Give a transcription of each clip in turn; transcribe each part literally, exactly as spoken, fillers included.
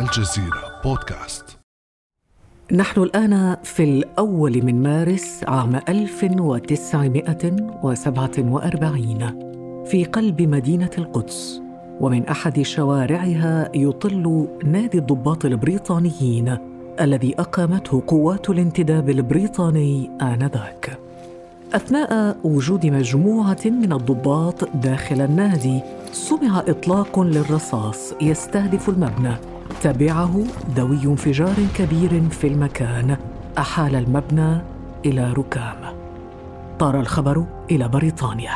الجزيرة بودكاست. نحن الآن في الأول من مارس عام ألف وتسعمائة وسبعة وأربعين في قلب مدينة القدس، ومن أحد شوارعها يطل نادي الضباط البريطانيين الذي أقامته قوات الانتداب البريطاني آنذاك، أثناء وجود مجموعة من الضباط داخل النادي. سمع إطلاق للرصاص يستهدف المبنى، تبعه دوي انفجار كبير في المكان أحال المبنى إلى ركام. طار الخبر إلى بريطانيا.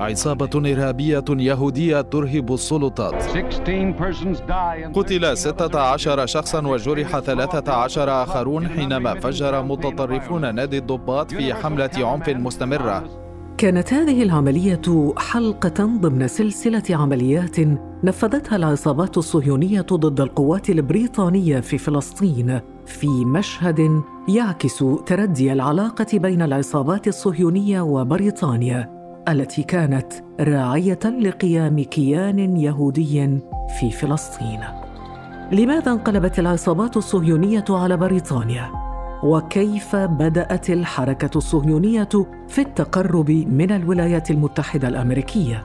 عصابة إرهابية يهودية ترهب السلطات. قتل ستة عشر شخصاً وجرح ثلاثة عشر آخرون حينما فجر متطرفون نادي الضباط في حملة عنف مستمرة. كانت هذه العملية حلقة ضمن سلسلة عمليات نفذتها العصابات الصهيونية ضد القوات البريطانية في فلسطين، في مشهد يعكس تردي العلاقة بين العصابات الصهيونية وبريطانيا التي كانت راعية لقيام كيان يهودي في فلسطين. لماذا انقلبت العصابات الصهيونية على بريطانيا؟ وكيف بدأت الحركة الصهيونية في التقرب من الولايات المتحدة الأمريكية؟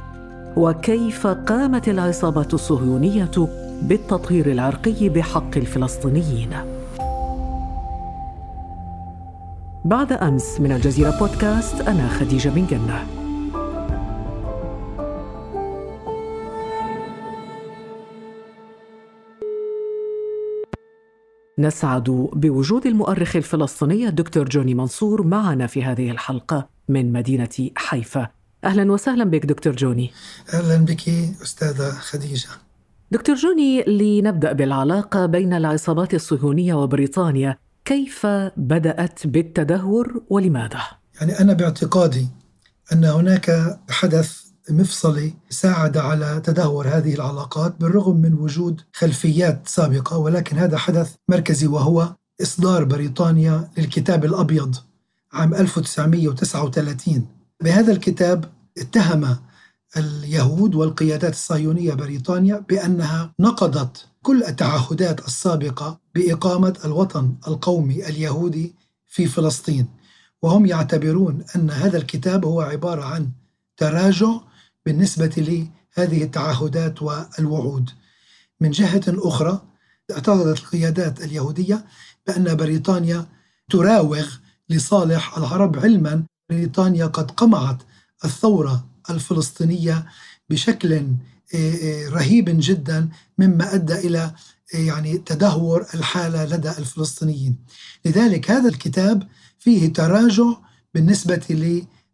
وكيف قامت العصابات الصهيونية بالتطهير العرقي بحق الفلسطينيين؟ بعد أمس من الجزيرة بودكاست، أنا خديجة بن جنا. نسعد بوجود المؤرخ الفلسطيني الدكتور جوني منصور معنا في هذه الحلقة من مدينة حيفا. أهلاً وسهلاً بك دكتور جوني. أهلاً بك أستاذة خديجة. دكتور جوني، لنبدأ بالعلاقة بين العصابات الصهيونية وبريطانيا، كيف بدأت بالتدهور ولماذا؟ يعني أنا باعتقادي أن هناك حدث مفصلي ساعد على تدهور هذه العلاقات بالرغم من وجود خلفيات سابقة، ولكن هذا حدث مركزي وهو إصدار بريطانيا للكتاب الأبيض عام ألف وتسعمائة وتسعة وثلاثين. بهذا الكتاب اتهم اليهود والقيادات الصهيونية بريطانيا بأنها نقضت كل التعهدات السابقة بإقامة الوطن القومي اليهودي في فلسطين، وهم يعتبرون أن هذا الكتاب هو عبارة عن تراجع بالنسبة لهذه التعهدات والوعود. من جهة أخرى، اعتقدت القيادات اليهودية بأن بريطانيا تراوغ لصالح العرب، علما بريطانيا قد قمعت الثورة الفلسطينية بشكل رهيب جدا، مما أدى إلى يعني تدهور الحالة لدى الفلسطينيين. لذلك هذا الكتاب فيه تراجع بالنسبة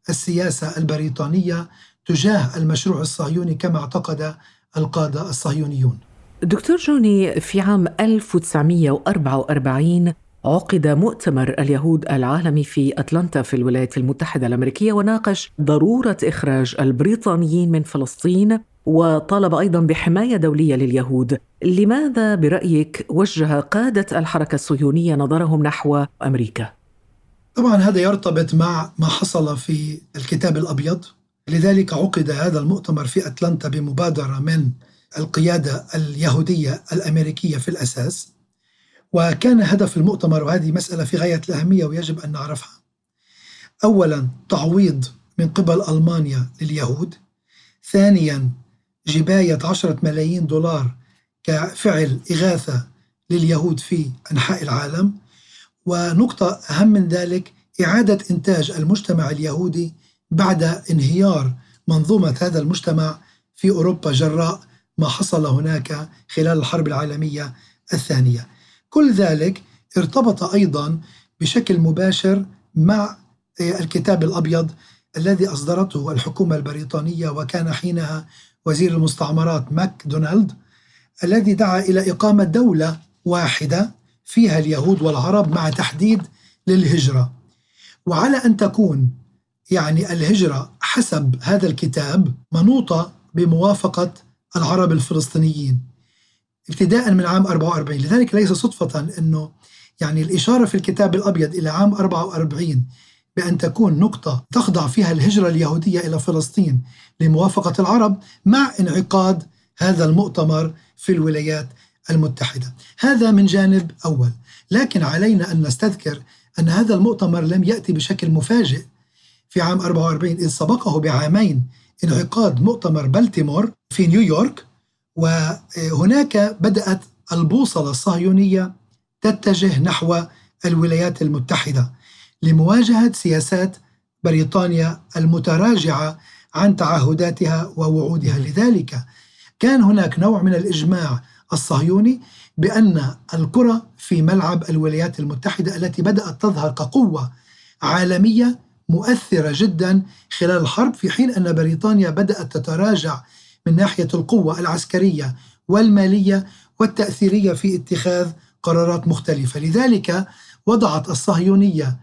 للسياسة البريطانية تجاه المشروع الصهيوني كما اعتقد القادة الصهيونيون. دكتور جوني، في عام ألف وتسعمائة وأربعة وأربعين عقد مؤتمر اليهود العالمي في أتلانتا في الولايات المتحدة الأمريكية، وناقش ضرورة إخراج البريطانيين من فلسطين، وطالب أيضاً بحماية دولية لليهود. لماذا برأيك وجه قادة الحركة الصهيونية نظرهم نحو أمريكا؟ طبعاً هذا يرتبط مع ما حصل في الكتاب الأبيض. لذلك عقد هذا المؤتمر في أتلانتا بمبادرة من القيادة اليهودية الأمريكية في الأساس، وكان هدف المؤتمر، وهذه مسألة في غاية الأهمية ويجب أن نعرفها، أولا تعويض من قبل ألمانيا لليهود، ثانيا جباية عشرة ملايين دولار كفعل إغاثة لليهود في أنحاء العالم، ونقطة أهم من ذلك إعادة إنتاج المجتمع اليهودي بعد انهيار منظومة هذا المجتمع في أوروبا جراء ما حصل هناك خلال الحرب العالمية الثانية. كل ذلك ارتبط أيضا بشكل مباشر مع الكتاب الأبيض الذي أصدرته الحكومة البريطانية، وكان حينها وزير المستعمرات ماك دونالد، الذي دعا إلى إقامة دولة واحدة فيها اليهود والعرب مع تحديد للهجرة، وعلى أن تكون يعني الهجرة حسب هذا الكتاب منوطة بموافقة العرب الفلسطينيين ابتداء من عام أربعة وأربعين. لذلك ليس صدفة أنه يعني الإشارة في الكتاب الأبيض إلى عام أربعة وأربعين بأن تكون نقطة تخضع فيها الهجرة اليهودية إلى فلسطين لموافقة العرب، مع انعقاد هذا المؤتمر في الولايات المتحدة. هذا من جانب أول. لكن علينا أن نستذكر أن هذا المؤتمر لم يأتي بشكل مفاجئ في عام أربعة وأربعين، إذ سبقه بعامين انعقاد مؤتمر بلتيمور في نيويورك، وهناك بدأت البوصلة الصهيونية تتجه نحو الولايات المتحدة لمواجهة سياسات بريطانيا المتراجعة عن تعهداتها ووعودها. لذلك كان هناك نوع من الإجماع الصهيوني بأن الكرة في ملعب الولايات المتحدة التي بدأت تظهر كقوة عالمية مؤثرة جدا خلال الحرب، في حين أن بريطانيا بدأت تتراجع من ناحية القوة العسكرية والمالية والتأثيرية في اتخاذ قرارات مختلفة. لذلك وضعت الصهيونية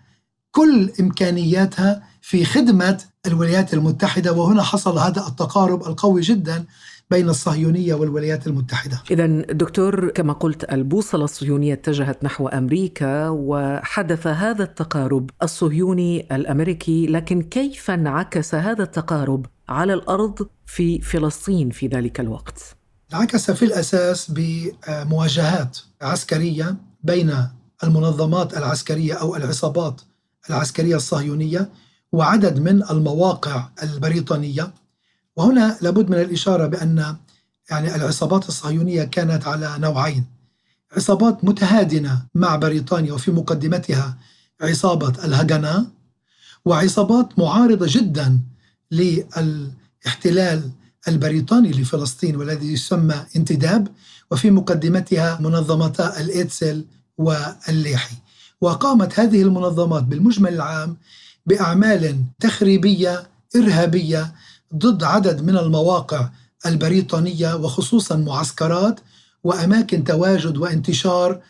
كل إمكانياتها في خدمة الولايات المتحدة، وهنا حصل هذا التقارب القوي جدا بين الصهيونية والولايات المتحدة. إذن دكتور، كما قلت البوصلة الصهيونية اتجهت نحو أمريكا، وحدث هذا التقارب الصهيوني الأمريكي، لكن كيف انعكس هذا التقارب على الأرض في فلسطين في ذلك الوقت؟ انعكس في الأساس بمواجهات عسكرية بين المنظمات العسكرية أو العصابات العسكرية الصهيونية وعدد من المواقع البريطانية. وهنا لابد من الإشارة بأن يعني العصابات الصهيونية كانت على نوعين: عصابات متهادنة مع بريطانيا وفي مقدمتها عصابة الهاغاناه، وعصابات معارضة جدا للاحتلال البريطاني لفلسطين والذي يسمى انتداب، وفي مقدمتها منظمتا الإتسل والليحي. وقامت هذه المنظمات بالمجمل العام بأعمال تخريبية إرهابية ضد عدد من المواقع البريطانية، وخصوصا معسكرات وأماكن تواجد وانتشار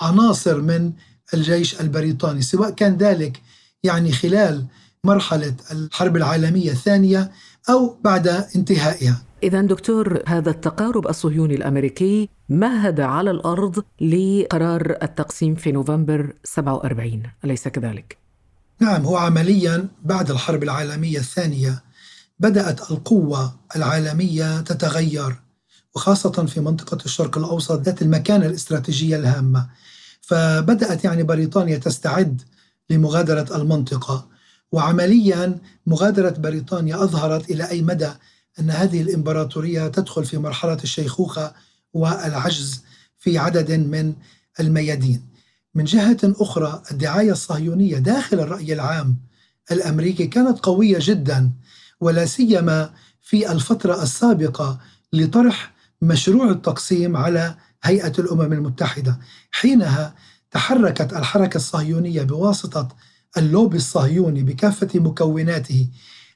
عناصر من الجيش البريطاني، سواء كان ذلك يعني خلال مرحلة الحرب العالمية الثانية أو بعد انتهائها. إذن دكتور، هذا التقارب الصهيوني الأمريكي مهد على الأرض لقرار التقسيم في نوفمبر سبعة وأربعين، أليس كذلك؟ نعم، هو عمليا بعد الحرب العالمية الثانية بدأت القوة العالمية تتغير، وخاصة في منطقة الشرق الأوسط ذات المكانة الاستراتيجية الهامة. فبدأت يعني بريطانيا تستعد لمغادرة المنطقة، وعمليا مغادرة بريطانيا أظهرت إلى أي مدى أن هذه الإمبراطورية تدخل في مرحلة الشيخوخة والعجز في عدد من الميادين. من جهة أخرى الدعاية الصهيونية داخل الرأي العام الأمريكي كانت قوية جداً، ولا سيما في الفترة السابقة لطرح مشروع التقسيم على هيئة الأمم المتحدة. حينها تحركت الحركة الصهيونية بواسطة اللوبي الصهيوني بكافة مكوناته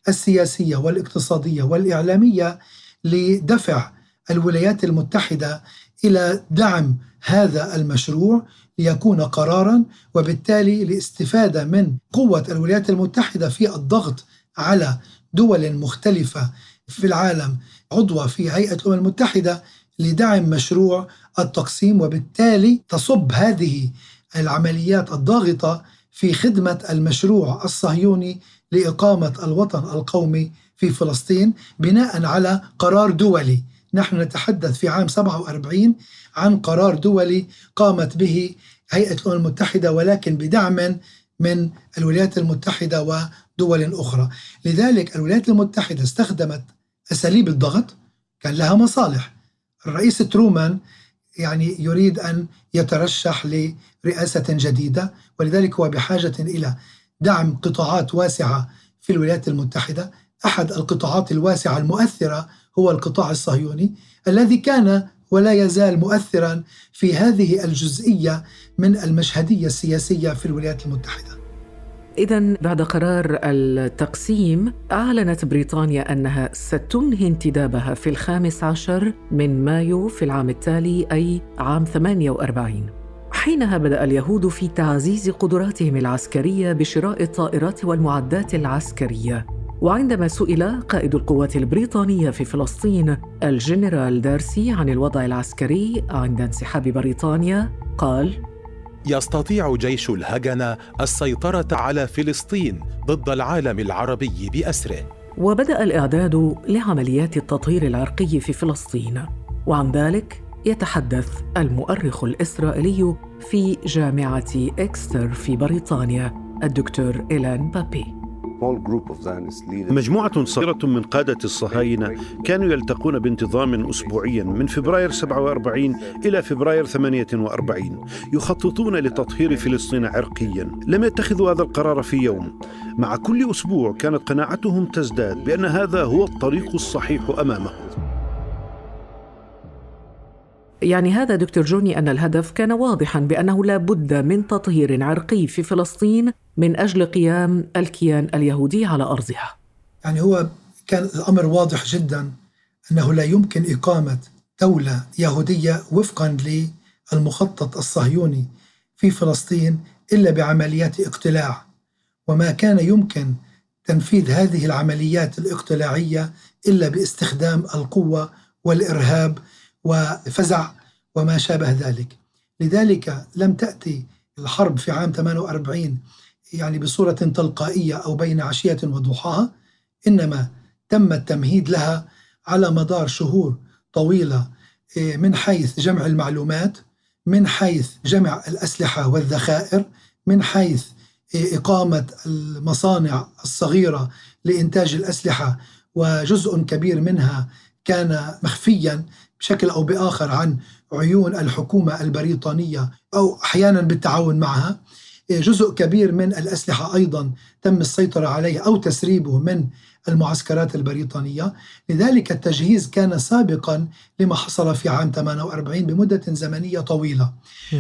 السياسية والاقتصادية والإعلامية لدفع الولايات المتحدة إلى دعم هذا المشروع ليكون قراراً، وبالتالي لاستفادة من قوة الولايات المتحدة في الضغط على دول مختلفة في العالم عضوة في هيئة الأمم المتحدة لدعم مشروع التقسيم. وبالتالي تصب هذه العمليات الضاغطة في خدمة المشروع الصهيوني لإقامة الوطن القومي في فلسطين بناء على قرار دولي. نحن نتحدث في عام سبعة وأربعين عن قرار دولي قامت به هيئة الأمم المتحدة، ولكن بدعم من الولايات المتحدة ودول أخرى. لذلك الولايات المتحدة استخدمت أساليب الضغط كان لها مصالح. الرئيس ترومان يعني يريد أن يترشح لرئاسة جديدة، ولذلك هو بحاجة إلى دعم قطاعات واسعة في الولايات المتحدة. أحد القطاعات الواسعة المؤثرة هو القطاع الصهيوني الذي كان ولا يزال مؤثراً في هذه الجزئية من المشهدية السياسية في الولايات المتحدة. إذن بعد قرار التقسيم أعلنت بريطانيا أنها ستنهي انتدابها في الخامس عشر من مايو في العام التالي، أي عام ثمانية وأربعين. حينها بدأ اليهود في تعزيز قدراتهم العسكرية بشراء الطائرات والمعدات العسكرية. وعندما سئل قائد القوات البريطانية في فلسطين الجنرال دارسي عن الوضع العسكري عند انسحاب بريطانيا، قال: يستطيع جيش الهاغاناه السيطرة على فلسطين ضد العالم العربي بأسره، وبدأ الإعداد لعمليات التطهير العرقي في فلسطين، وعن ذلك يتحدث المؤرخ الإسرائيلي في جامعة إكستر في بريطانيا الدكتور إيلان بابي. مجموعة صغيرة من قادة الصهاينة كانوا يلتقون بانتظام أسبوعيا من فبراير سبعة وأربعين إلى فبراير ثمانية وأربعين يخططون لتطهير فلسطين عرقيا. لم يتخذوا هذا القرار في يوم، مع كل أسبوع كانت قناعتهم تزداد بأن هذا هو الطريق الصحيح أمامهم. يعني هذا دكتور جوني أن الهدف كان واضحاً بأنه لا بد من تطهير عرقي في فلسطين من أجل قيام الكيان اليهودي على أرضها. يعني هو كان الأمر واضح جداً أنه لا يمكن إقامة دولة يهودية وفقاً للمخطط الصهيوني في فلسطين إلا بعمليات اقتلاع، وما كان يمكن تنفيذ هذه العمليات الاقتلاعية إلا باستخدام القوة والإرهاب وفزع وما شابه ذلك. لذلك لم تأتي الحرب في عام ثمانية وأربعين يعني بصورة تلقائية أو بين عشية وضحاها، إنما تم التمهيد لها على مدار شهور طويلة من حيث جمع المعلومات، من حيث جمع الأسلحة والذخائر، من حيث إقامة المصانع الصغيرة لإنتاج الأسلحة، وجزء كبير منها كان مخفياً بشكل أو بآخر عن عيون الحكومة البريطانية أو أحيانا بالتعاون معها. جزء كبير من الأسلحة أيضا تم السيطرة عليه أو تسريبه من المعسكرات البريطانية. لذلك التجهيز كان سابقا لما حصل في عام ثمانية وأربعين بمدة زمنية طويلة،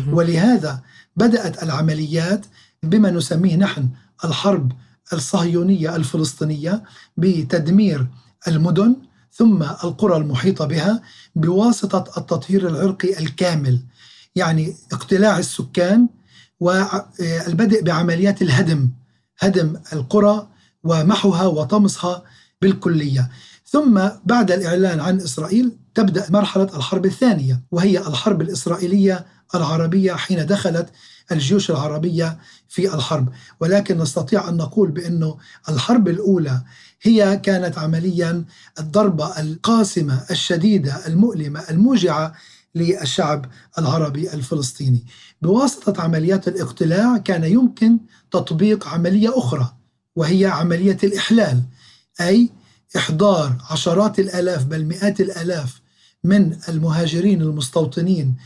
ولهذا بدأت العمليات بما نسميه نحن الحرب الصهيونية الفلسطينية بتدمير المدن ثم القرى المحيطة بها بواسطة التطهير العرقي الكامل، يعني اقتلاع السكان والبدء بعمليات الهدم، هدم القرى ومحوها وطمسها بالكلية. ثم بعد الإعلان عن إسرائيل تبدأ مرحلة الحرب الثانية، وهي الحرب الإسرائيلية العربية حين دخلت الجيوش العربية في الحرب. ولكن نستطيع أن نقول بأنه الحرب الأولى هي كانت عمليا الضربة القاسمة الشديدة المؤلمة الموجعة للشعب العربي الفلسطيني. بواسطة عمليات الاقتلاع كان يمكن تطبيق عملية أخرى، وهي عملية الإحلال، أي إحضار عشرات الآلاف بل مئات الآلاف من المهاجرين المستوطنين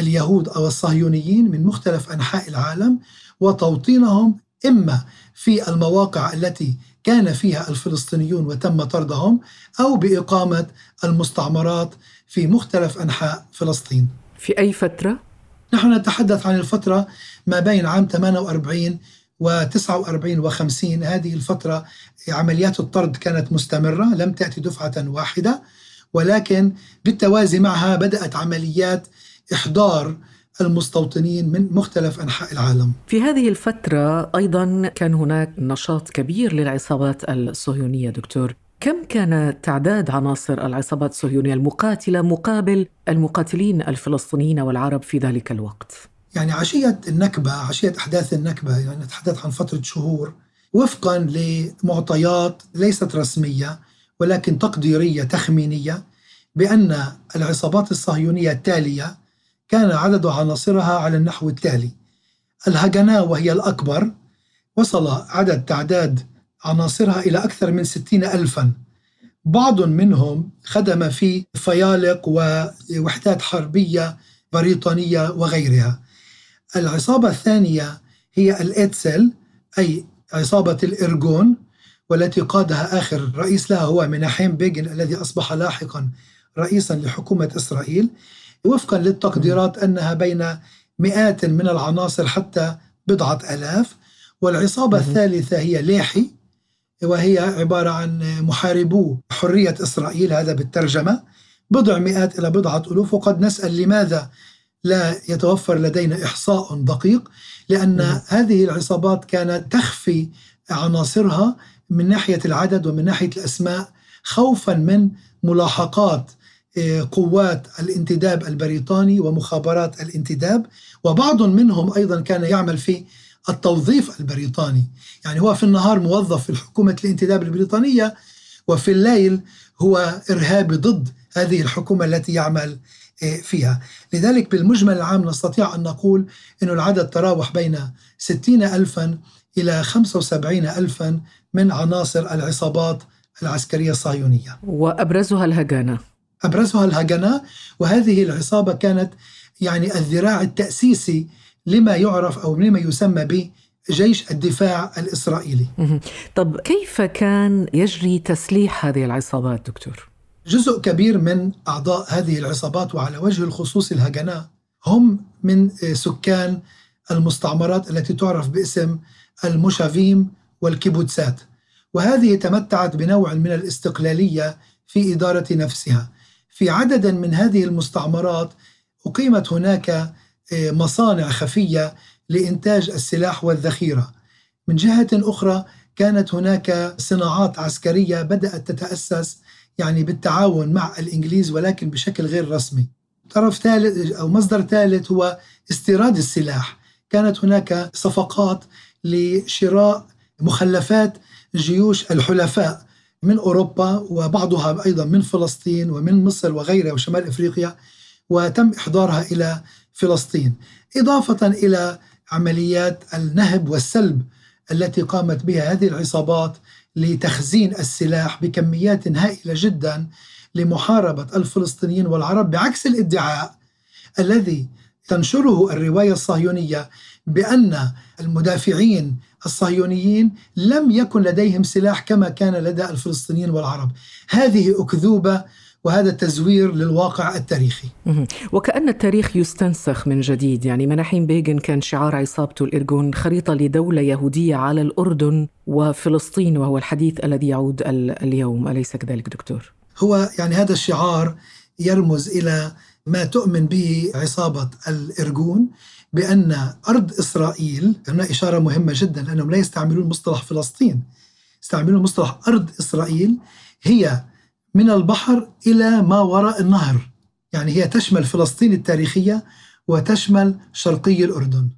اليهود أو الصهيونيين من مختلف أنحاء العالم، وتوطينهم إما في المواقع التي كان فيها الفلسطينيون وتم طردهم، أو بإقامة المستعمرات في مختلف أنحاء فلسطين. في أي فترة؟ نحن نتحدث عن الفترة ما بين عام ثمانية وأربعين وتسعة وأربعين وخمسين. هذه الفترة عمليات الطرد كانت مستمرة، لم تأتي دفعة واحدة، ولكن بالتوازي معها بدأت عمليات إحضار المستوطنين من مختلف أنحاء العالم. في هذه الفترة أيضاً كان هناك نشاط كبير للعصابات الصهيونية. دكتور، كم كان تعداد عناصر العصابات الصهيونية المقاتلة مقابل المقاتلين الفلسطينيين والعرب في ذلك الوقت؟ يعني عشية النكبة، عشية أحداث النكبة، يعني نتحدث عن فترة شهور وفقاً لمعطيات ليست رسمية ولكن تقديرية تخمينية، بأن العصابات الصهيونية التالية كان عدد عناصرها على النحو التالي: الهاغاناه وهي الأكبر وصل عدد تعداد عناصرها إلى أكثر من ستين ألفاً، بعض منهم خدم في فيالق ووحدات حربية بريطانية وغيرها. العصابة الثانية هي الإتسل، أي عصابة الإرجون، والتي قادها آخر رئيس لها هو مناحيم بيغن الذي أصبح لاحقاً رئيساً لحكومة إسرائيل، وفقاً للتقديرات أنها بين مئات من العناصر حتى بضعة آلاف. والعصابة الثالثة هي ليحي، وهي عبارة عن محاربو حرية إسرائيل، هذا بالترجمة، بضع مئات إلى بضعة ألوف. وقد نسأل لماذا لا يتوفر لدينا إحصاء دقيق، لأن هذه العصابات كانت تخفي عناصرها من ناحية العدد ومن ناحية الأسماء خوفاً من ملاحقات قوات الانتداب البريطاني ومخابرات الانتداب. وبعض منهم أيضا كان يعمل في التوظيف البريطاني، يعني هو في النهار موظف في حكومة الانتداب البريطانية وفي الليل هو إرهابي ضد هذه الحكومة التي يعمل فيها. لذلك بالمجمل العام نستطيع أن نقول أن العدد تراوح بين ستين ألفا إلى خمسة وسبعين ألفا من عناصر العصابات العسكرية الصهيونية. وأبرزها الهاغاناه. أبرزها الهاغاناه، وهذه العصابة كانت يعني الذراع التأسيسي لما يعرف أو لما يسمى به جيش الدفاع الإسرائيلي. طب كيف كان يجري تسليح هذه العصابات دكتور؟ جزء كبير من أعضاء هذه العصابات وعلى وجه الخصوص الهاغاناه هم من سكان المستعمرات التي تعرف باسم المشافيم والكيبوتسات، وهذه تمتعت بنوع من الاستقلالية في إدارة نفسها. في عدد من هذه المستعمرات أقيمت هناك مصانع خفية لإنتاج السلاح والذخيرة. من جهة أخرى كانت هناك صناعات عسكرية بدأت تتأسس يعني بالتعاون مع الإنجليز ولكن بشكل غير رسمي. طرف ثالث أو مصدر ثالث هو استيراد السلاح. كانت هناك صفقات لشراء مخلفات جيوش الحلفاء من أوروبا وبعضها أيضا من فلسطين ومن مصر وغيرها وشمال إفريقيا، وتم إحضارها إلى فلسطين، إضافة إلى عمليات النهب والسلب التي قامت بها هذه العصابات لتخزين السلاح بكميات هائلة جدا لمحاربة الفلسطينيين والعرب، بعكس الادعاء الذي تنشره الرواية الصهيونية بأن المدافعين الصهيونيين لم يكن لديهم سلاح كما كان لدى الفلسطينيين والعرب. هذه أكذوبة وهذا تزوير للواقع التاريخي. وكأن التاريخ يستنسخ من جديد. يعني مناحيم بيغن كان شعار عصابته الإرجون خريطة لدولة يهودية على الأردن وفلسطين، وهو الحديث الذي يعود اليوم، أليس كذلك دكتور؟ هو يعني هذا الشعار يرمز إلى ما تؤمن به عصابة الإرجون، بأن أرض إسرائيل، هنا إشارة مهمة جدا لأنهم لا يستعملون مصطلح فلسطين، يستعملون مصطلح أرض إسرائيل، هي من البحر إلى ما وراء النهر، يعني هي تشمل فلسطين التاريخية وتشمل شرقي الأردن.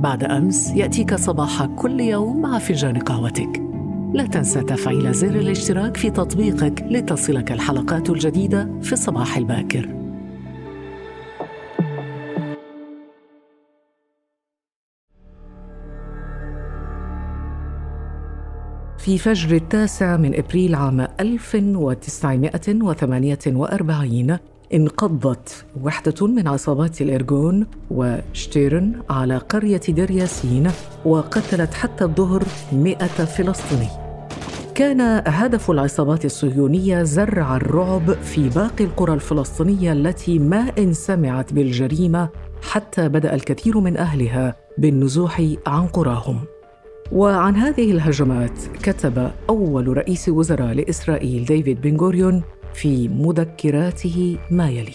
بعد أمس يأتيك صباحك كل يوم مع فنجان قهوتك. لا تنسى تفعيل زر الاشتراك في تطبيقك لتصلك الحلقات الجديدة في الصباح الباكر. في فجر التاسع من إبريل عام ألف وتسعمائة وثمانية وأربعين انقضت وحدة من عصابات الإرجون وشتيرن على قرية ديرياسين وقتلت حتى الظهر مئة فلسطيني. كان هدف العصابات الصهيونية زرع الرعب في باقي القرى الفلسطينية التي ما إن سمعت بالجريمة حتى بدأ الكثير من أهلها بالنزوح عن قراهم. وعن هذه الهجمات كتب أول رئيس وزراء لإسرائيل ديفيد بنغوريون في مذكراته ما يلي: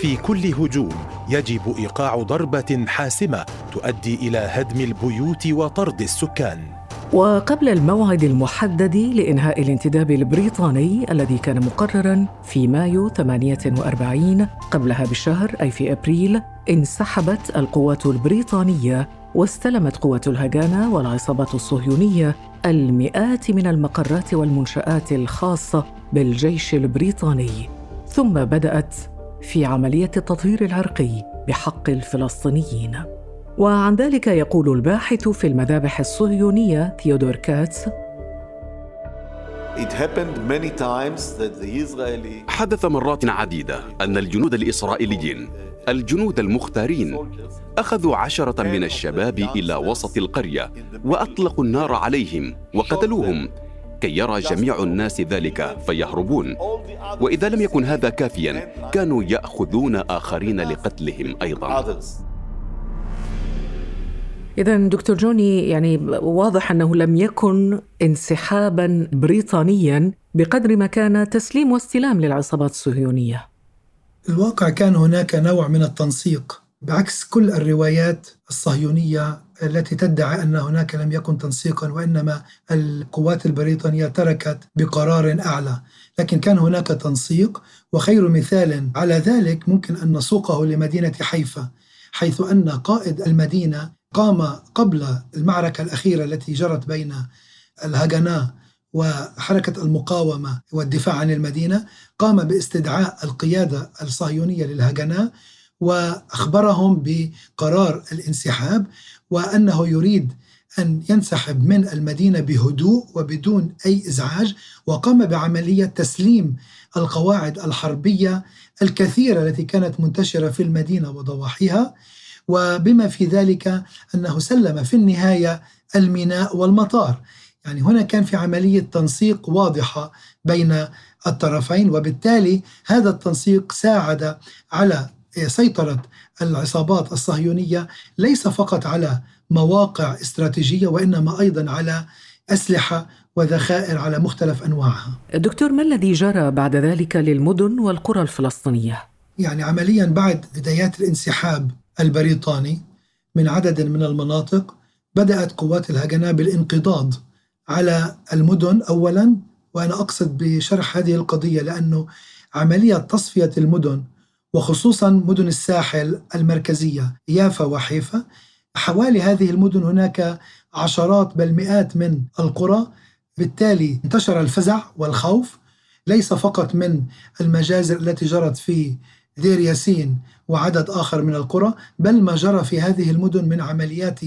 في كل هجوم يجب إيقاع ضربة حاسمة تؤدي إلى هدم البيوت وطرد السكان. وقبل الموعد المحدد لإنهاء الانتداب البريطاني الذي كان مقرراً في مايو ثمانية وأربعين، قبلها بشهر أي في أبريل، انسحبت القوات البريطانية واستلمت قوات الهاغاناه والعصابات الصهيونية المئات من المقرات والمنشآت الخاصة بالجيش البريطاني، ثم بدأت في عملية التطهير العرقي بحق الفلسطينيين. وعن ذلك يقول الباحث في المذابح الصهيونية تيودور كاتس: حدث مرات عديدة أن الجنود الإسرائيليين، الجنود المختارين، أخذوا عشرة من الشباب إلى وسط القرية وأطلقوا النار عليهم وقتلوهم كي يرى جميع الناس ذلك فيهربون، وإذا لم يكن هذا كافياً كانوا يأخذون آخرين لقتلهم أيضاً. إذن دكتور جوني، يعني واضح أنه لم يكن انسحاباً بريطانياً بقدر ما كان تسليم واستلام للعصابات الصهيونية. الواقع كان هناك نوع من التنسيق، بعكس كل الروايات الصهيونية التي تدعي أن هناك لم يكن تنسيقا وإنما القوات البريطانية تركت بقرار أعلى، لكن كان هناك تنسيق. وخير مثال على ذلك ممكن أن نسوقه لمدينة حيفا. حيث أن قائد المدينة قام قبل المعركة الأخيرة التي جرت بين الهاغاناه وحركة المقاومة والدفاع عن المدينة، قام باستدعاء القيادة الصهيونية للهاغاناه وأخبرهم بقرار الانسحاب، وأنه يريد أن ينسحب من المدينة بهدوء وبدون أي إزعاج، وقام بعملية تسليم القواعد الحربية الكثيرة التي كانت منتشرة في المدينة وضواحيها، وبما في ذلك أنه سلم في النهاية الميناء والمطار. يعني هنا كان في عملية تنسيق واضحة بين الطرفين، وبالتالي هذا التنسيق ساعد على سيطرة العصابات الصهيونية ليس فقط على مواقع استراتيجية وإنما أيضا على أسلحة وذخائر على مختلف أنواعها. دكتور، ما الذي جرى بعد ذلك للمدن والقرى الفلسطينية؟ يعني عمليا بعد بدايات الانسحاب البريطاني من عدد من المناطق، بدأت قوات الهاغاناه بالانقضاض على المدن أولا، وأنا أقصد بشرح هذه القضية لأنه عملية تصفية المدن وخصوصا مدن الساحل المركزية يافا وحيفا، حوالي هذه المدن هناك عشرات بل مئات من القرى، بالتالي انتشر الفزع والخوف ليس فقط من المجازر التي جرت في ديرياسين وعدد آخر من القرى، بل ما جرى في هذه المدن من عمليات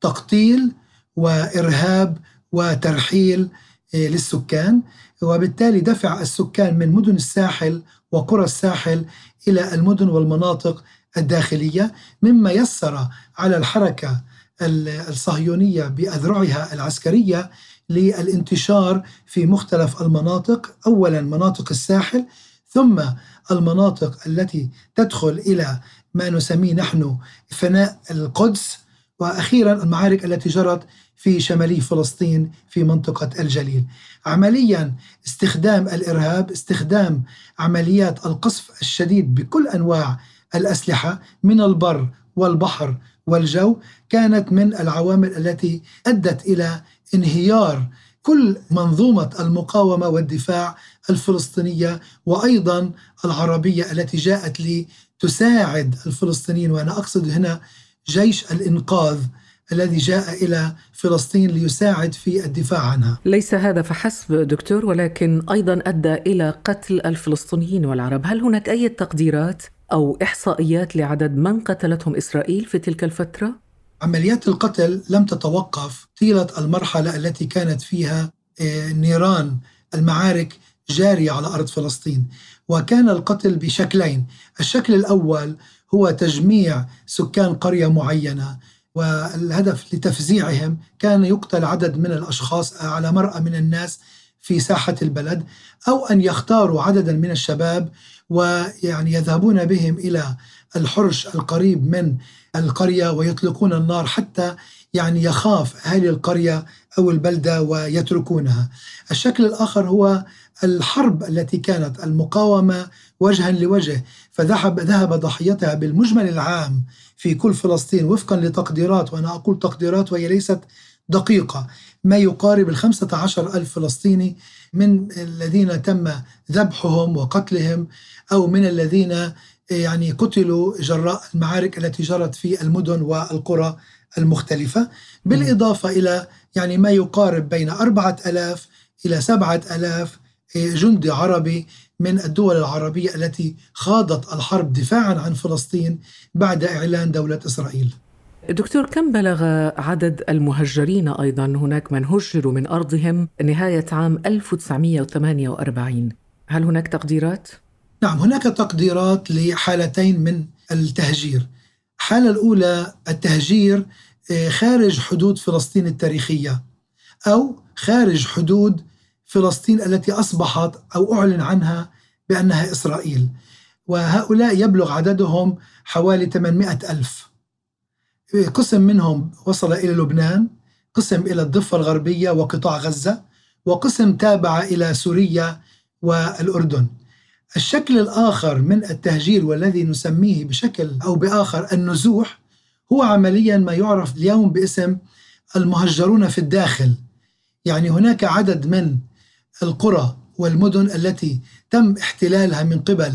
تقتيل وإرهاب وترحيل للسكان، وبالتالي دفع السكان من مدن الساحل وقرى الساحل إلى المدن والمناطق الداخلية، مما يسر على الحركة الصهيونية بأذرعها العسكرية للانتشار في مختلف المناطق، أولا مناطق الساحل ثم المناطق التي تدخل إلى ما نسميه نحن فناء القدس، وأخيرا المعارك التي جرت في شمالي فلسطين في منطقة الجليل. عمليا استخدام الإرهاب، استخدام عمليات القصف الشديد بكل أنواع الأسلحة من البر والبحر والجو، كانت من العوامل التي أدت إلى انهيار كل منظومة المقاومة والدفاع الفلسطينية وأيضا العربية التي جاءت لتساعد الفلسطينيين، وأنا أقصد هنا جيش الإنقاذ الذي جاء إلى فلسطين ليساعد في الدفاع عنها. ليس هذا فحسب دكتور، ولكن أيضا أدى إلى قتل الفلسطينيين والعرب. هل هناك أي تقديرات أو إحصائيات لعدد من قتلتهم إسرائيل في تلك الفترة؟ عمليات القتل لم تتوقف طيلة المرحلة التي كانت فيها نيران المعارك جارية على أرض فلسطين، وكان القتل بشكلين. الشكل الأول هو تجميع سكان قرية معينة، والهدف لتفزيعهم كان يقتل عدد من الأشخاص على مرأى من الناس في ساحة البلد، أو أن يختاروا عددا من الشباب ويعني يذهبون بهم إلى الحرش القريب من القرية ويطلقون النار حتى يعني يخاف أهالي القرية أو البلدة ويتركونها. الشكل الآخر هو الحرب التي كانت المقاومة وجها لوجه، فذهب ذهب ضحيتها بالمجمل العام في كل فلسطين وفقا لتقديرات، وأنا أقول تقديرات وهي ليست دقيقة، ما يقارب الخمسة عشر ألف فلسطيني من الذين تم ذبحهم وقتلهم أو من الذين يعني قتلوا جراء المعارك التي جرت في المدن والقرى المختلفة، بالإضافة إلى يعني ما يقارب بين أربعة ألاف إلى سبعة ألاف جندي عربي من الدول العربية التي خاضت الحرب دفاعا عن فلسطين بعد إعلان دولة إسرائيل. دكتور، كم بلغ عدد المهجرين أيضا؟ هناك من هجروا من أرضهم نهاية عام ألف وتسعمئة وثمانية وأربعين، هل هناك تقديرات؟ نعم، هناك تقديرات لحالتين من التهجير. الحالة الأولى التهجير خارج حدود فلسطين التاريخية أو خارج حدود فلسطين التي أصبحت أو أعلن عنها بأنها إسرائيل، وهؤلاء يبلغ عددهم حوالي ثمانمئة ألف، قسم منهم وصل إلى لبنان، قسم إلى الضفة الغربية وقطاع غزة، وقسم تابع إلى سوريا والأردن. الشكل الآخر من التهجير والذي نسميه بشكل أو بآخر النزوح، هو عمليا ما يعرف اليوم باسم المهجرون في الداخل. يعني هناك عدد من القرى والمدن التي تم احتلالها من قبل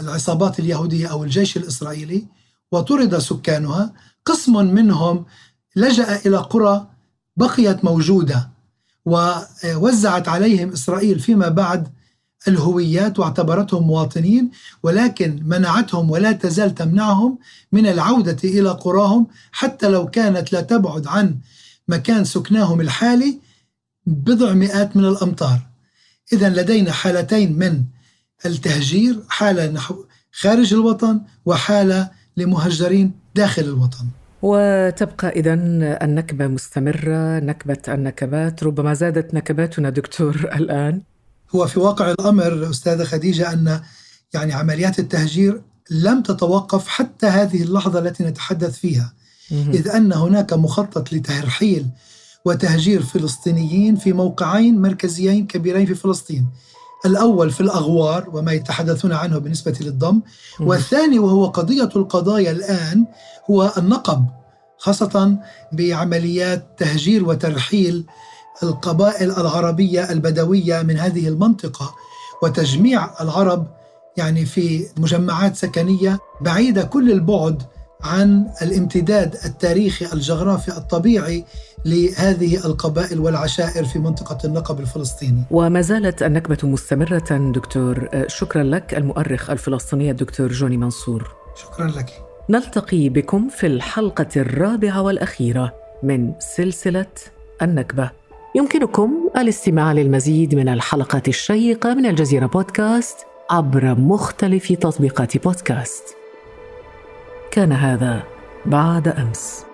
العصابات اليهودية أو الجيش الإسرائيلي، وطرد سكانها، قسم منهم لجأ إلى قرى بقيت موجودة، ووزعت عليهم إسرائيل فيما بعد الهويات واعتبرتهم مواطنين، ولكن منعتهم ولا تزال تمنعهم من العودة إلى قراهم حتى لو كانت لا تبعد عن مكان سكناهم الحالي بضع مئات من الأمتار. إذن لدينا حالتين من التهجير، حالة نحو خارج الوطن وحالة لمهجرين داخل الوطن. وتبقى إذن النكبة مستمرة، نكبة النكبات، ربما زادت نكباتنا دكتور الآن. هو في واقع الأمر أستاذة خديجة أن يعني عمليات التهجير لم تتوقف حتى هذه اللحظة التي نتحدث فيها، إذ أن هناك مخطط لترحيل وتهجير فلسطينيين في موقعين مركزيين كبيرين في فلسطين، الأول في الأغوار وما يتحدثون عنه بالنسبة للضم، والثاني وهو قضية القضايا الآن هو النقب، خاصة بعمليات تهجير وترحيل القبائل العربية البدوية من هذه المنطقة وتجميع العرب يعني في مجمعات سكنية بعيدة كل البعد عن الامتداد التاريخي الجغرافي الطبيعي لهذه القبائل والعشائر في منطقة النقب الفلسطيني. وما زالت النكبة مستمرة دكتور. شكرا لك المؤرخ الفلسطيني الدكتور جوني منصور. شكرا لك. نلتقي بكم في الحلقة الرابعة والأخيرة من سلسلة النكبة. يمكنكم الاستماع للمزيد من الحلقات الشيقة من الجزيرة بودكاست عبر مختلف تطبيقات بودكاست. كان هذا بعد أمس.